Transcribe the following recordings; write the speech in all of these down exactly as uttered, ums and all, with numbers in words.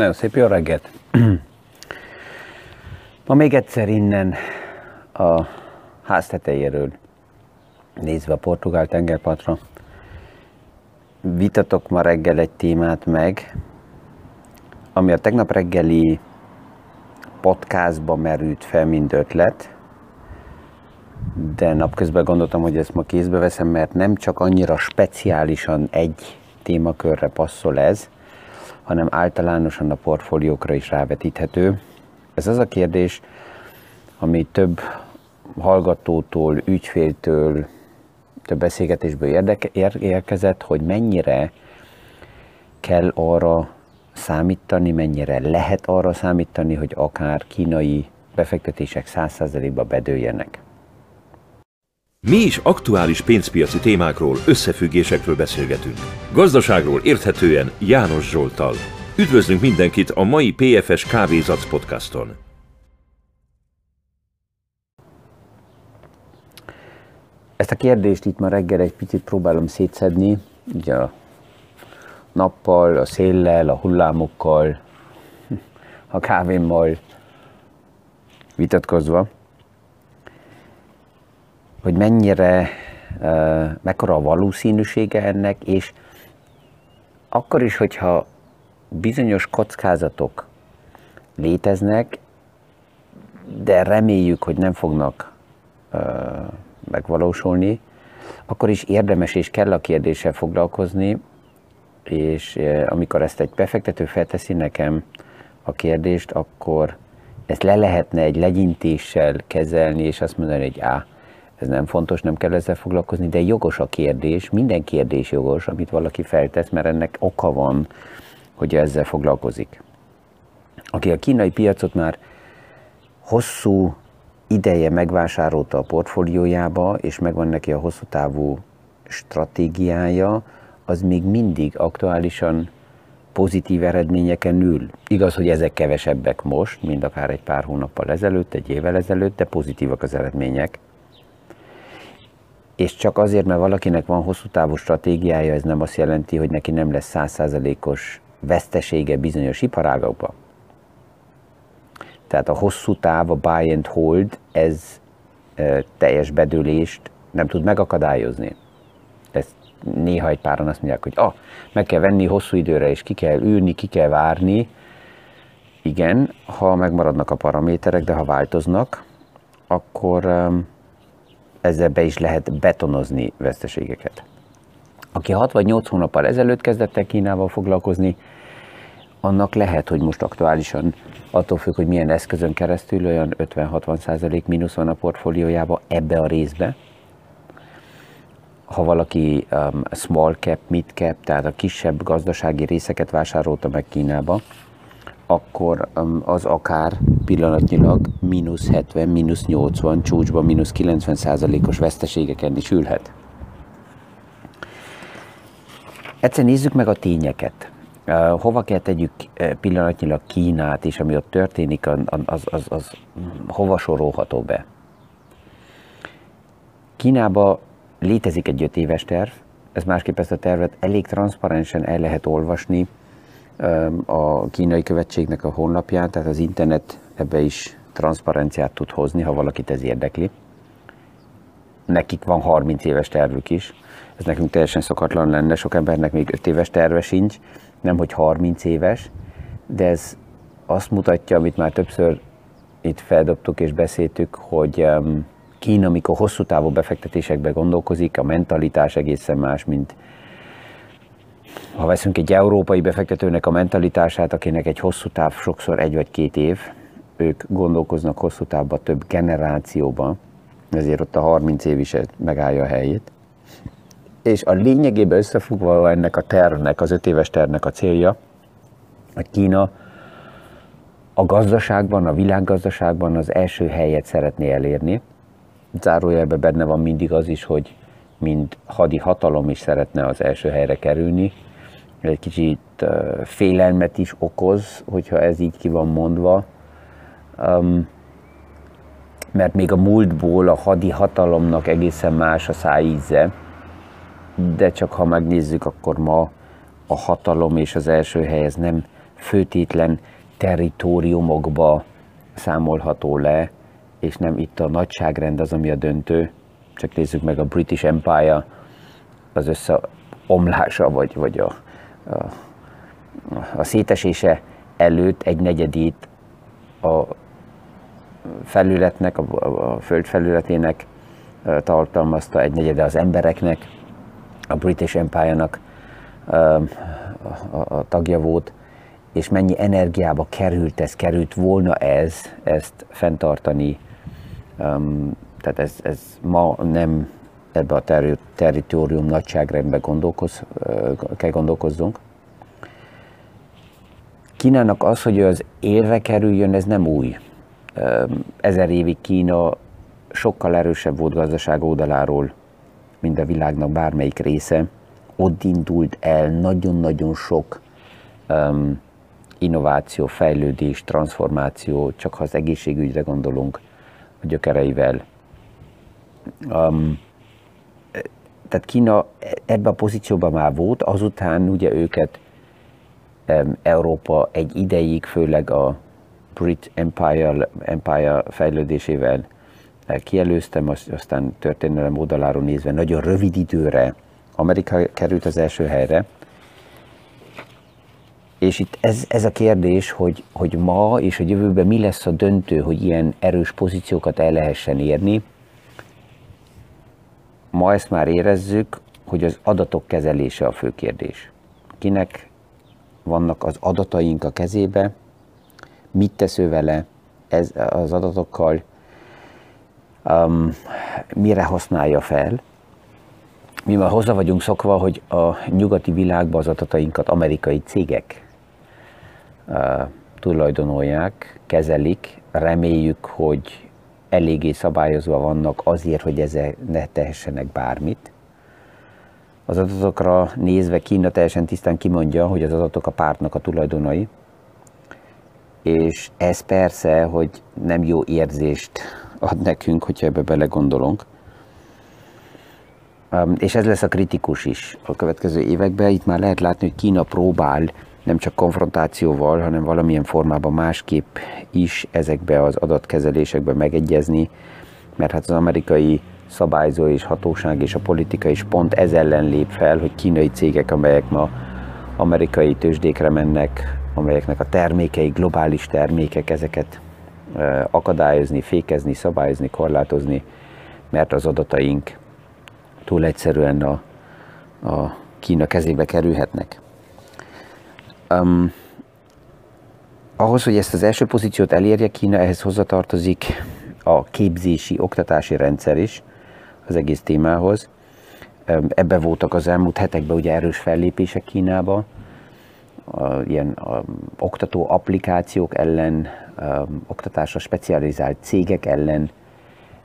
Nagyon szép, jó reggelt! Ma még egyszer innen a ház tetejéről nézve a portugál tengerpartra. Vitatok ma reggel egy témát meg, ami a tegnap reggeli podcastba merült fel, mint ötlet, de napközben gondoltam, hogy ezt ma kézbe veszem, mert nem csak annyira speciálisan egy témakörre passzol ez, hanem általánosan a portfóliókra is rávetíthető. Ez az a kérdés, ami több hallgatótól, ügyféltől, több beszélgetésből érdeke, érkezett, hogy mennyire kell arra számítani, mennyire lehet arra számítani, hogy akár kínai befektetések száz százalékba bedőljenek. Mi is aktuális pénzpiaci témákról, összefüggésekről beszélgetünk. Gazdaságról érthetően János Zsolttal. Üdvözlünk mindenkit a mai pé ef es Kávézac podcaston. Ezt a kérdést itt ma reggel egy picit próbálom szétszedni, ugye a nappal, a széllel, a hullámokkal, a kávémmal vitatkozva, hogy mennyire, uh, mekkora a valószínűsége ennek, és akkor is, hogyha bizonyos kockázatok léteznek, de reméljük, hogy nem fognak uh, megvalósulni, akkor is érdemes és kell a kérdéssel foglalkozni, és uh, amikor ezt egy befektető felteszi nekem a kérdést, akkor ezt le lehetne egy legyintéssel kezelni, és azt mondani, hogy á, ez nem fontos, nem kell ezzel foglalkozni, de jogos a kérdés, minden kérdés jogos, amit valaki feltesz, mert ennek oka van, hogy ezzel foglalkozik. Aki a kínai piacot már hosszú ideje megvásárolta a portfóliójába, és megvan neki a hosszú távú stratégiája, az még mindig aktuálisan pozitív eredményeken ül. Igaz, hogy ezek kevesebbek most, mint akár egy pár hónappal ezelőtt, egy évvel ezelőtt, de pozitívak az eredmények. És csak azért, mert valakinek van hosszú távú stratégiája, ez nem azt jelenti, hogy neki nem lesz száz százalékos vesztesége bizonyos iparágokba. Tehát a hosszú táv, a buy and hold, ez e, teljes bedőlést nem tud megakadályozni. Ezt néha egy páran azt mondják, hogy ah, meg kell venni hosszú időre, és ki kell ülni, ki kell várni. Igen, ha megmaradnak a paraméterek, de ha változnak, akkor... Um, ezzel be is lehet betonozni veszteségeket. Aki hat vagy nyolc hónappal ezelőtt kezdett el Kínával foglalkozni, annak lehet, hogy most aktuálisan attól függ, hogy milyen eszközön keresztül olyan ötven-hatvan százalék mínusz van a portfóliójában ebbe a részbe. Ha valaki um, small cap, mid cap, tehát a kisebb gazdasági részeket vásárolta meg Kínába, akkor az akár pillanatnyilag mínusz hetven, mínusz nyolcvan, csúcsban mínusz kilencven százalékos veszteségeken is ülhet. Egyszer nézzük meg a tényeket. Hova kell tegyük pillanatnyilag Kínát, és ami ott történik, az, az, az hova sorolható be? Kínában létezik egy öt éves terv, ez másképp ezt a tervet elég transzparensen el lehet olvasni a kínai követségnek a honlapján, tehát az internet ebbe is transzparenciát tud hozni, ha valakit ez érdekli. Nekik van harminc éves tervük is, ez nekünk teljesen szokatlan lenne, sok embernek még öt éves terve sincs, nemhogy harminc éves, de ez azt mutatja, amit már többször itt feldobtuk és beszéltük, hogy Kína, amikor hosszú távú befektetésekbe gondolkozik, a mentalitás egészen más, mint ha veszünk egy európai befektetőnek a mentalitását, akinek egy hosszú táv sokszor egy vagy két év, ők gondolkoznak hosszú távba, több generációban, ezért ott a harminc év is megállja a helyét. És a lényegében összefogva ennek a tervnek, az öt éves tervnek a célja, hogy Kína a gazdaságban, a világgazdaságban az első helyet szeretné elérni. Zárójelben benne van mindig az is, hogy mint hadi hatalom is szeretne az első helyre kerülni. Egy kicsit félelmet is okoz, hogyha ez így ki van mondva, um, mert még a múltból a hadi hatalomnak egészen más a szájíze, de csak ha megnézzük, akkor ma a hatalom és az első hely ez nem főtétlen territóriumokba számolható le, és nem itt a nagyságrend az, ami a döntő. Csak nézzük meg a British Empire, az összeomlása, vagy, vagy a, a, a szétesése előtt egy negyedét a felületnek, a, a föld felületének tartalmazta, egy negyede az embereknek, a British Empire-nak a, a, a tagja volt, és mennyi energiába került ez, került volna ez, ezt fenntartani. Um, tehát ez, ez ma nem ebbe a ter- territórium nagyságrendbe gondolkoz, kell gondolkozzunk. Kínának az, hogy az élre kerüljön, ez nem új. Ezer évig Kína sokkal erősebb volt gazdaság oldaláról, mint a világnak bármelyik része. Ott indult el nagyon-nagyon sok um, innováció, fejlődés, transformáció, csak ha az egészségügyre gondolunk, a gyökereivel. Um, tehát Kína ebben a pozícióban már volt, azután ugye őket um, Európa egy ideig, főleg a Brit Empire, Empire fejlődésével kielőztem, aztán történelem oldaláról nézve nagyon rövid időre Amerika került az első helyre. És itt ez, ez a kérdés, hogy, hogy ma és a jövőben mi lesz a döntő, hogy ilyen erős pozíciókat el lehessen érni. Ma ezt már érezzük, hogy az adatok kezelése a fő kérdés. Kinek vannak az adataink a kezébe, mit tesz ő vele ez, az adatokkal, um, mire használja fel. Mi már hozzá vagyunk szokva, hogy a nyugati világban az adatainkat amerikai cégek uh, tulajdonolják, kezelik, reméljük, hogy eléggé szabályozva vannak azért, hogy ezzel ne tehessenek bármit. Az adatokra nézve Kína teljesen tisztán kimondja, hogy az adatok a pártnak a tulajdonai, és ez persze, hogy nem jó érzést ad nekünk, hogyha ebbe belegondolunk. És ez lesz a kritikus is a következő években. Itt már lehet látni, hogy Kína próbál nem csak konfrontációval, hanem valamilyen formában másképp is ezekbe az adatkezelésekbe megegyezni, mert hát az amerikai szabályzó és hatóság és a politika is pont ez ellen lép fel, hogy kínai cégek, amelyek ma amerikai tőzsdékre mennek, amelyeknek a termékei globális termékek, ezeket akadályozni, fékezni, szabályozni, korlátozni, mert az adataink túl egyszerűen a, a Kína kezébe kerülhetnek. Um, ahhoz, hogy ezt az első pozíciót elérje Kína, ehhez hozzatartozik a képzési, oktatási rendszer is az egész témához. Um, ebbe voltak az elmúlt hetekben ugye erős fellépések Kínába, a, ilyen a, oktató applikációk ellen, a, oktatásra specializált cégek ellen.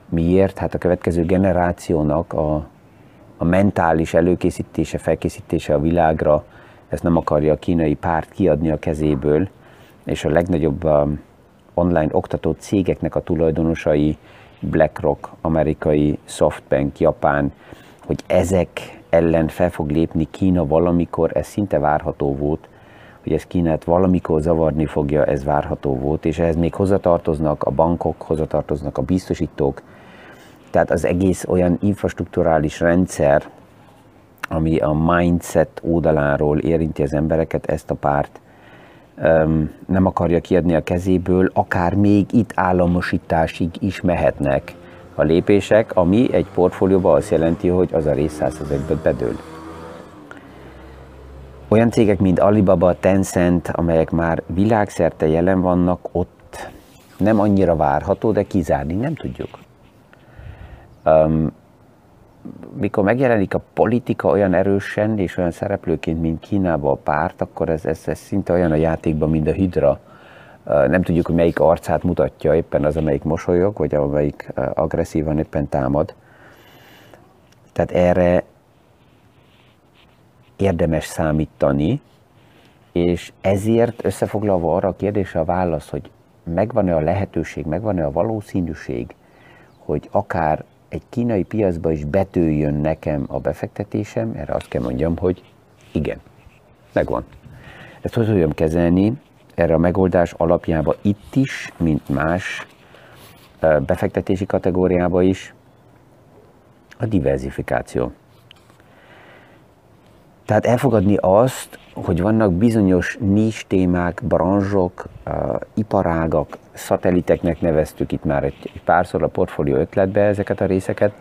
Miért? Hát a következő generációnak a a mentális előkészítése, felkészítése a világra, ezt nem akarja a kínai párt kiadni a kezéből, és a legnagyobb online oktató cégeknek a tulajdonosai, BlackRock, amerikai, Softbank, Japán, hogy ezek ellen fel fog lépni Kína valamikor, ez szinte várható volt, hogy ez Kínát valamikor zavarni fogja, ez várható volt, és ehhez még hozzatartoznak a bankok, hozzatartoznak a biztosítók, tehát az egész olyan infrastrukturális rendszer, ami a mindset oldaláról érinti az embereket, ezt a párt um, nem akarja kiadni a kezéből, akár még itt államosításig is mehetnek a lépések, ami egy portfólióban azt jelenti, hogy az a rész száz százalékban bedől. Olyan cégek, mint Alibaba, Tencent, amelyek már világszerte jelen vannak, ott nem annyira várható, de kizárni nem tudjuk. Um, mikor megjelenik a politika olyan erősen és olyan szereplőként, mint Kínában a párt, akkor ez, ez, ez szinte olyan a játékban, mint a hidra. Uh, nem tudjuk, hogy melyik arcát mutatja éppen az, amelyik mosolyog, vagy amelyik uh, agresszívan éppen támad. Tehát erre érdemes számítani, és ezért összefoglalva arra a kérdésre a válasz, hogy megvan-e a lehetőség, megvan-e a valószínűség, hogy akár egy kínai piacba is betőjön nekem a befektetésem, erre azt kell mondjam, hogy igen, megvan. Ezt hogy tudjam kezelni? Erre a megoldás alapjában itt is, mint más befektetési kategóriában is, a diversifikáció. Tehát elfogadni azt, hogy vannak bizonyos nis témák, branzsok, iparágak, szateliteknek neveztük itt már egy, egy párszor a portfólió ötletbe ezeket a részeket,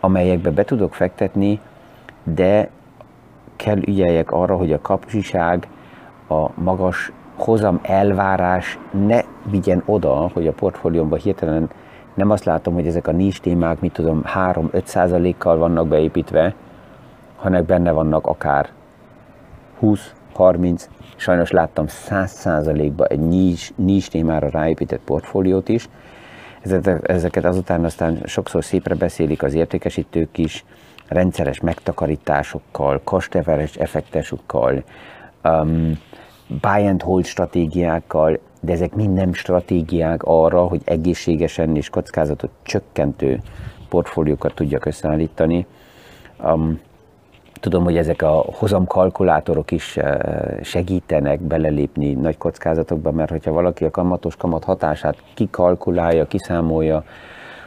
amelyekbe be tudok fektetni, de kell ügyeljek arra, hogy a kapcsiság, a magas hozam elvárás ne vigyen oda, hogy a portfóliómban hirtelen nem azt látom, hogy ezek a nis témák, mit tudom, három-öt százalékkal vannak beépítve, hanem benne vannak akár húsz-harminc, sajnos láttam száz százalékba egy nis, nis témára ráépített portfóliót is. Ezeket azután aztán sokszor szépre beszélik az értékesítők is, rendszeres megtakarításokkal, cost-average effektusokkal, um, buy and hold stratégiákkal, de ezek mind nem stratégiák arra, hogy egészségesen és kockázatot csökkentő portfóliókat tudjak összeállítani. Um, Tudom, hogy ezek a hozamkalkulátorok is segítenek belelépni nagy kockázatokba, mert hogyha valaki a kamatos kamat hatását kikalkulálja, kiszámolja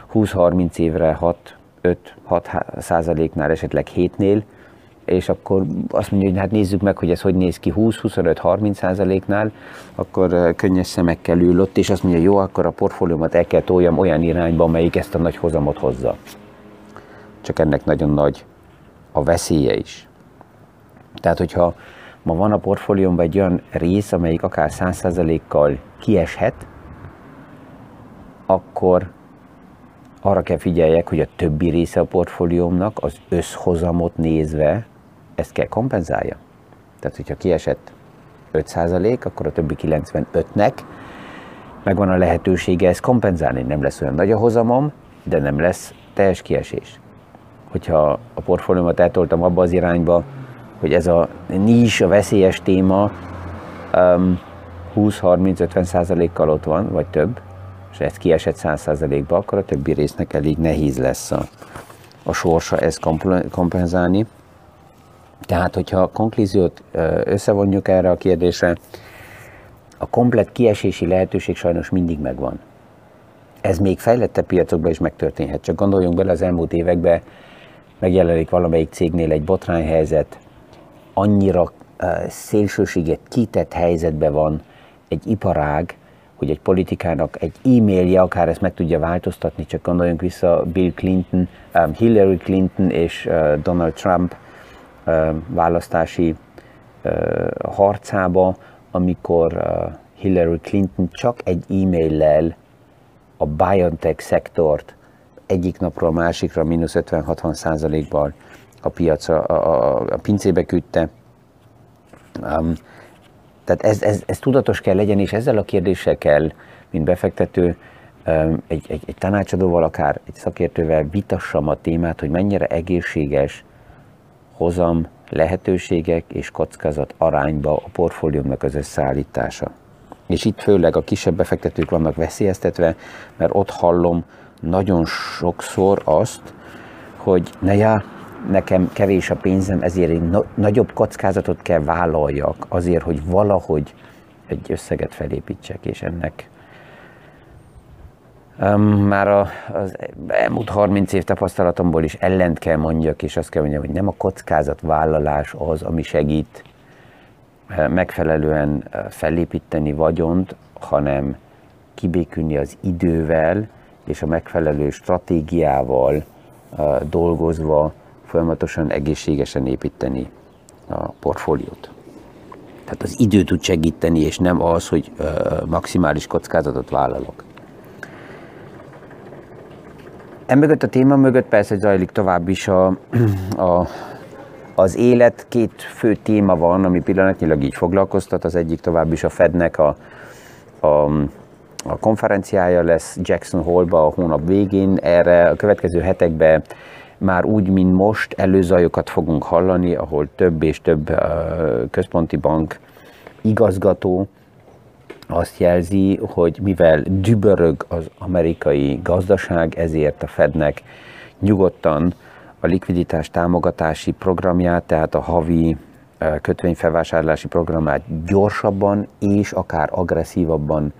húsz-harminc évre hat-öt-hat százaléknál, esetleg hétnél, és akkor azt mondja, hogy hát nézzük meg, hogy ez hogy néz ki húsz-huszonöt-harminc százaléknál, akkor könnyes szemekkel ül ott, és azt mondja, jó, akkor a portfóliómat el kell toljam olyan irányba, amelyik ezt a nagy hozamot hozza. Csak ennek nagyon nagy a veszélye is. Tehát, hogyha ma van a portfóliómban egy olyan rész, amelyik akár száz százalékkal kieshet, akkor arra kell figyeljek, hogy a többi része a portfóliómnak az összhozamot nézve ezt kell kompenzálja. Tehát, hogyha kiesett öt százalék, akkor a többi kilencvenötnek megvan a lehetősége ezt kompenzálni. Nem lesz olyan nagy a hozamom, de nem lesz teljes kiesés. Hogyha a portfóliómat eltoltam abba az irányba, hogy ez a nis, a veszélyes téma húsz-harminc-ötven százalékkal ott van, vagy több, és ez kiesett száz százalékba, akkor a többi résznek elég nehéz lesz a, a sorsa ezt kompenzálni. Tehát, hogyha a konklúziót összevonjuk erre a kérdésre, a komplet kiesési lehetőség sajnos mindig megvan. Ez még fejlettebb piacokban is megtörténhet, csak gondoljunk bele az elmúlt években, megjelenik valamelyik cégnél egy botrányhelyzet, annyira szélsőséget kitett helyzetben van egy iparág, hogy egy politikának egy e-mailje akár ezt meg tudja változtatni, csak gondoljunk vissza Bill Clinton, Hillary Clinton és Donald Trump választási harcába, amikor Hillary Clinton csak egy e-maillel a BioNTech szektort egyik napról a másikra mínusz ötven-hatvan százalékban a piacra, a, a, a pincébe küldte. Um, tehát ez, ez, ez tudatos kell legyen, és ezzel a kérdéssel kell, mint befektető, um, egy, egy, egy tanácsadóval, akár egy szakértővel vitassam a témát, hogy mennyire egészséges hozam, lehetőségek és kockázat arányba a portfóliumnak az összeállítása. És itt főleg a kisebb befektetők vannak veszélyeztetve, mert ott hallom nagyon sokszor azt, hogy ne já, nekem kevés a pénzem, ezért egy na- nagyobb kockázatot kell vállaljak, azért, hogy valahogy egy összeget felépítsek, és ennek um, már a, az elmúlt harminc év tapasztalatomból is ellent kell mondjak, és azt kell mondjam, hogy nem a kockázatvállalás az, ami segít megfelelően felépíteni vagyont, hanem kibékülni az idővel és a megfelelő stratégiával dolgozva folyamatosan egészségesen építeni a portfóliót. Tehát az idő tud segíteni, és nem az, hogy maximális kockázatot vállalok. Emögött a téma mögött persze zajlik tovább is a, a Az élet. Két fő téma van, ami pillanatnyilag így foglalkoztat, az egyik tovább is a Fednek a, a, a konferenciája lesz Jackson Hole-ba a hónap végén. Erre a következő hetekben már úgy, mint most, előzajokat fogunk hallani, ahol több és több központi bank igazgató azt jelzi, hogy mivel dübörög az amerikai gazdaság, ezért a Fednek nyugodtan a likviditás támogatási programját, tehát a havi kötvényfelvásárlási programát gyorsabban és akár agresszívabban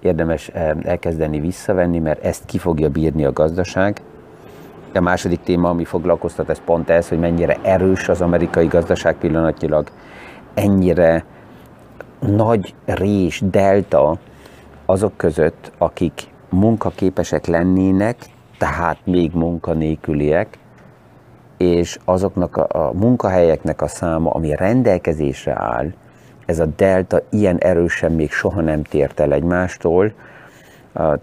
érdemes elkezdeni visszavenni, mert ezt ki fogja bírni a gazdaság. A második téma, ami foglalkoztat, ez pont ez, hogy mennyire erős az amerikai gazdaság pillanatnyilag, ennyire nagy rés, delta azok között, akik munkaképesek lennének, tehát még munkanélküliek, és azoknak a, a munkahelyeknek a száma, ami rendelkezésre áll, ez a delta ilyen erősen még soha nem tért el egymástól,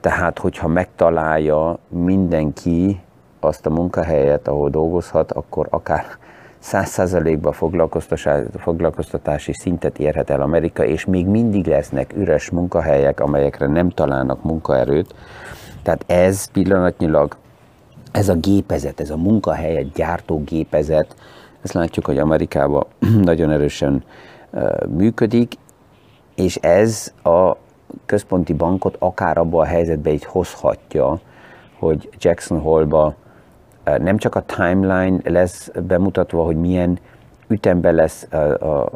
tehát hogyha megtalálja mindenki azt a munkahelyet, ahol dolgozhat, akkor akár száz százalékban foglalkoztatási szintet érhet el Amerika, és még mindig lesznek üres munkahelyek, amelyekre nem találnak munkaerőt. Tehát ez pillanatnyilag, ez a gépezet, ez a munkahelyet gyártó gépezet, ezt látjuk, hogy Amerikában nagyon erősen működik, és ez a központi bankot akár abban a helyzetben így hozhatja, hogy Jackson Hole-ba nem csak a timeline lesz bemutatva, hogy milyen ütemben lesz a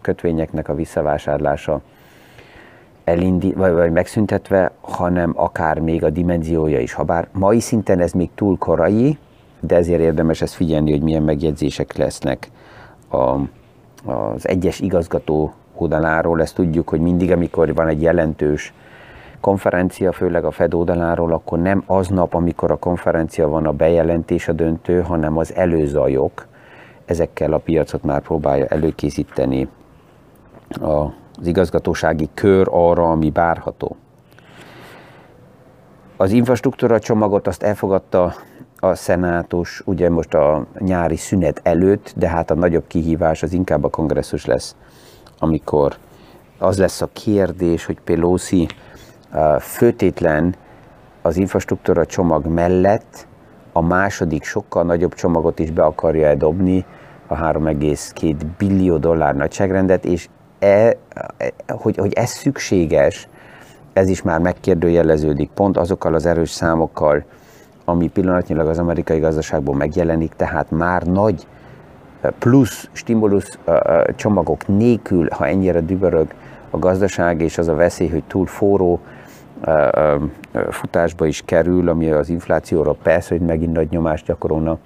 kötvényeknek a visszavásárlása elindi, vagy megszüntetve, hanem akár még a dimenziója is. Habár mai szinten ez még túl korai, de ezért érdemes ezt figyelni, hogy milyen megjegyzések lesznek a, az egyes igazgató oldaláról. Ezt tudjuk, hogy mindig, amikor van egy jelentős konferencia, főleg a Fed oldaláról, akkor nem az nap, amikor a konferencia van, a bejelentés a döntő, hanem az előzajok. Ezekkel a piacot már próbálja előkészíteni az igazgatósági kör arra, ami várható. Az infrastruktúra csomagot azt elfogadta a szenátus, ugye most a nyári szünet előtt, de hát a nagyobb kihívás az inkább a kongresszus lesz, amikor az lesz a kérdés, hogy Pelosi főtétlen az infrastruktúra csomag mellett a második sokkal nagyobb csomagot is be akarja dobni, a három egész két billió dollár nagyságrendet, és e, hogy, hogy ez szükséges, ez is már megkérdőjeleződik pont azokkal az erős számokkal, ami pillanatnyilag az amerikai gazdaságban megjelenik, tehát már nagy plusz stimulus csomagok nélkül, ha ennyire dübörög a gazdaság, és az a veszély, hogy túl forró futásba is kerül, ami az inflációra persze, hogy megint nagy nyomást gyakorolna.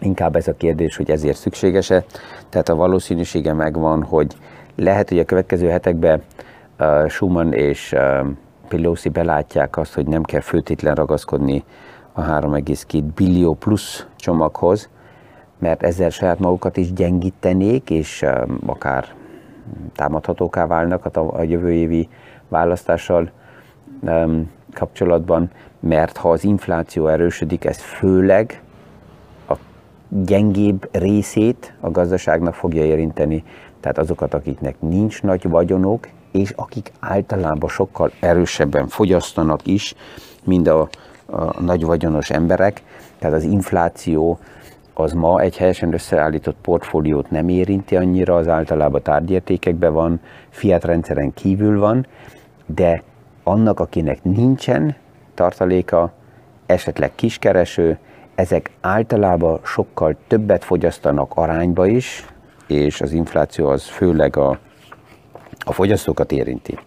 Inkább ez a kérdés, hogy ezért szükséges-e. Tehát a valószínűsége megvan, hogy lehet, hogy a következő hetekben Schumer és Pelosi belátják azt, hogy nem kell főtétlen ragaszkodni a három egész két billió plusz csomaghoz, mert ezzel saját magukat is gyengítenék, és akár támadhatóká válnak a jövő évi választással kapcsolatban, mert ha az infláció erősödik, ez főleg a gyengébb részét a gazdaságnak fogja érinteni, tehát azokat, akiknek nincs nagy vagyonok, és akik általában sokkal erősebben fogyasztanak is, mint a, a nagy vagyonos emberek, tehát az infláció az ma egy helyesen összeállított portfóliót nem érinti annyira, az általában tárgyértékekben van, fiat rendszeren kívül van, de annak, akinek nincsen tartaléka, esetleg kiskereső, ezek általában sokkal többet fogyasztanak arányba is, és az infláció az főleg a, a fogyasztókat érinti.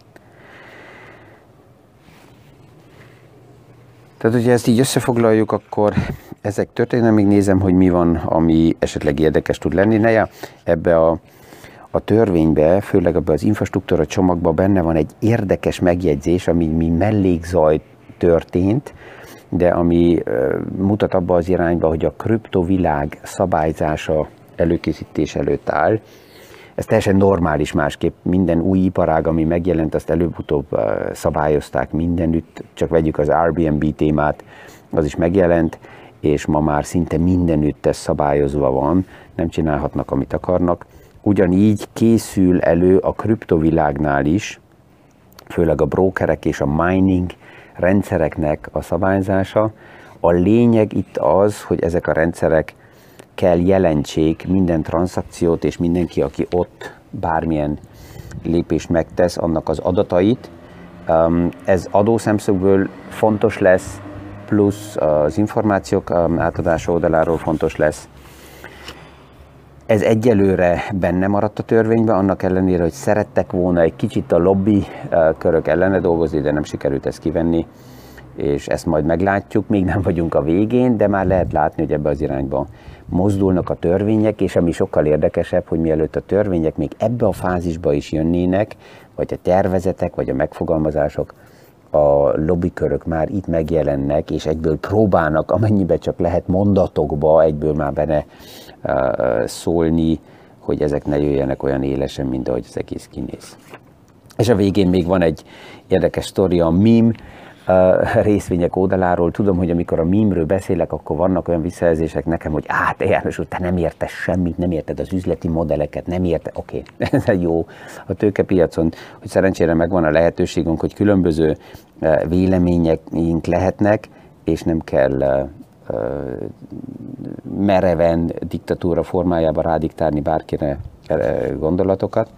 Tehát, hogyha ezt így összefoglaljuk, akkor ezek történnek, még nézem, hogy mi van, ami esetleg érdekes tud lenni. Na ja, ebbe a, a törvénybe, főleg ebbe az infrastruktúra csomagban benne van egy érdekes megjegyzés, ami mi mellékzaj történt, de ami uh, mutat abba az irányba, hogy a kriptovilág szabályzása előkészítés előtt áll. Ez teljesen normális, másképp minden új iparág, ami megjelent, azt előbb-utóbb uh, szabályozták mindenütt, csak vegyük az Airbnb témát, az is megjelent, és ma már szinte mindenütt ez szabályozva van, nem csinálhatnak, amit akarnak. Ugyanígy készül elő a kriptovilágnál is, főleg a brókerek és a mining rendszereknek a szabályzása. A lényeg itt az, hogy ezek a rendszerek kell jelentsék minden tranzakciót, és mindenki, aki ott bármilyen lépést megtesz, annak az adatait. Ez adószemszögből fontos lesz, plusz az információk átadása oldaláról fontos lesz. Ez egyelőre benne maradt a törvényben, annak ellenére, hogy szerettek volna egy kicsit a lobby körök ellene dolgozni, de nem sikerült ezt kivenni, és ezt majd meglátjuk, még nem vagyunk a végén, de már lehet látni, hogy ebbe az irányba mozdulnak a törvények, és ami sokkal érdekesebb, hogy mielőtt a törvények még ebbe a fázisba is jönnének, vagy a tervezetek, vagy a megfogalmazások, a lobbikörök már itt megjelennek, és egyből próbálnak, amennyiben csak lehet mondatokba, egyből már benne uh, szólni, hogy ezek ne jöjjenek olyan élesen, mint ahogy az egész kinéz. És a végén még van egy érdekes sztoria, a meme uh, részvények oldaláról. Tudom, hogy amikor a meme-ről beszélek, akkor vannak olyan visszajelzések nekem, hogy á, te János, te nem értesz semmit, nem érted az üzleti modelleket, nem érted, oké, okay. Ez jó. A tőkepiacon, hogy szerencsére megvan a lehetőségünk, hogy különböző véleményeink lehetnek, és nem kell uh, mereven diktatúra formájában rádiktálni bárkire uh, gondolatokat.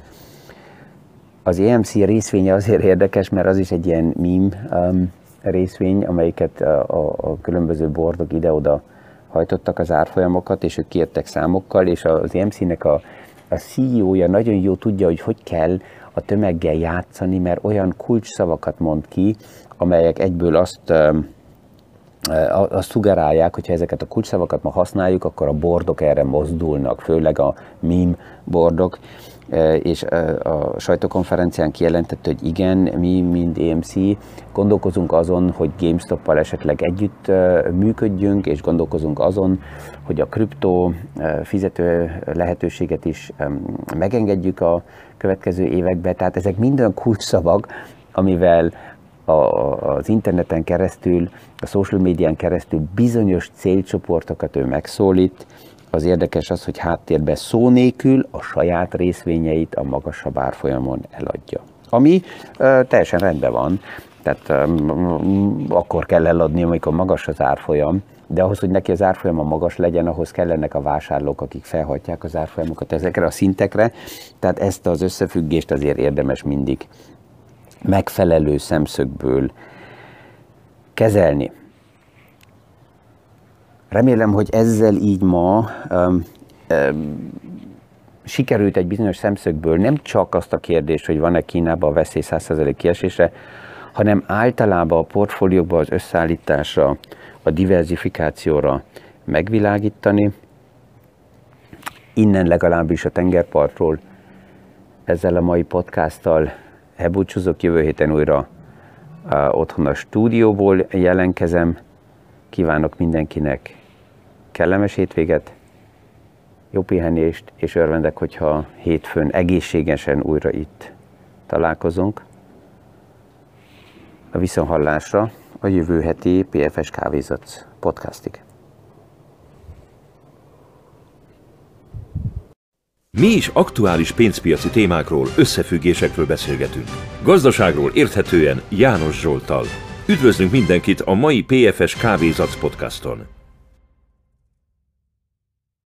Az e em cé részvénye azért érdekes, mert az is egy ilyen meme um, részvény, amelyiket a, a, a különböző bordok ide-oda hajtottak az árfolyamokat, és ők kijöttek számokkal, és az e em cének a, a cé e o-ja nagyon jó tudja, hogy hogy kell a tömeggel játszani, mert olyan kulcsszavakat mond ki, amelyek egyből azt, azt szugerálják, hogyha ezeket a kulcsszavakat ma használjuk, akkor a bordok erre mozdulnak, főleg a meme bordok, és a sajtókonferencián kijelentett, hogy igen, mi, mint e em cé, gondolkozunk azon, hogy GameStop-pal esetleg együtt működjünk, és gondolkozunk azon, hogy a kriptó fizető lehetőséget is megengedjük a következő években. Tehát ezek mind olyan kulcsszavak, amivel az interneten keresztül, a social médián keresztül bizonyos célcsoportokat ő megszólít. Az érdekes az, hogy háttérben szó nélkül a saját részvényeit a magasabb árfolyamon eladja. Ami ö, teljesen rendben van, tehát ö, akkor kell eladni, amikor magas az árfolyam, de ahhoz, hogy neki az árfolyama magas legyen, ahhoz kellenek a vásárlók, akik felhajtják az árfolyamokat ezekre a szintekre, tehát ezt az összefüggést azért érdemes mindig megfelelő szemszögből kezelni. Remélem, hogy ezzel így ma um, um, sikerült egy bizonyos szemszögből nem csak azt a kérdést, hogy van-e Kínában a veszély száz százalék kiesésre, hanem általában a portfóliókban az összeállításra, a diversifikációra megvilágítani. Innen legalábbis a tengerpartról ezzel a mai podcasttal elbúcsúzok, jövő héten újra uh, otthon a stúdióból jelentkezem. Kívánok mindenkinek kellemes hétvéget, jó pihenést, és örvendek, hogyha hétfőn egészségesen újra itt találkozunk. A viszonthallásra a jövő heti pé ef es Kávézac podcastig. Mi is aktuális pénzpiaci témákról, összefüggésekről beszélgetünk. Gazdaságról érthetően János Zsolttal. Üdvözlünk mindenkit a mai pé ef es Kávézac podcaston!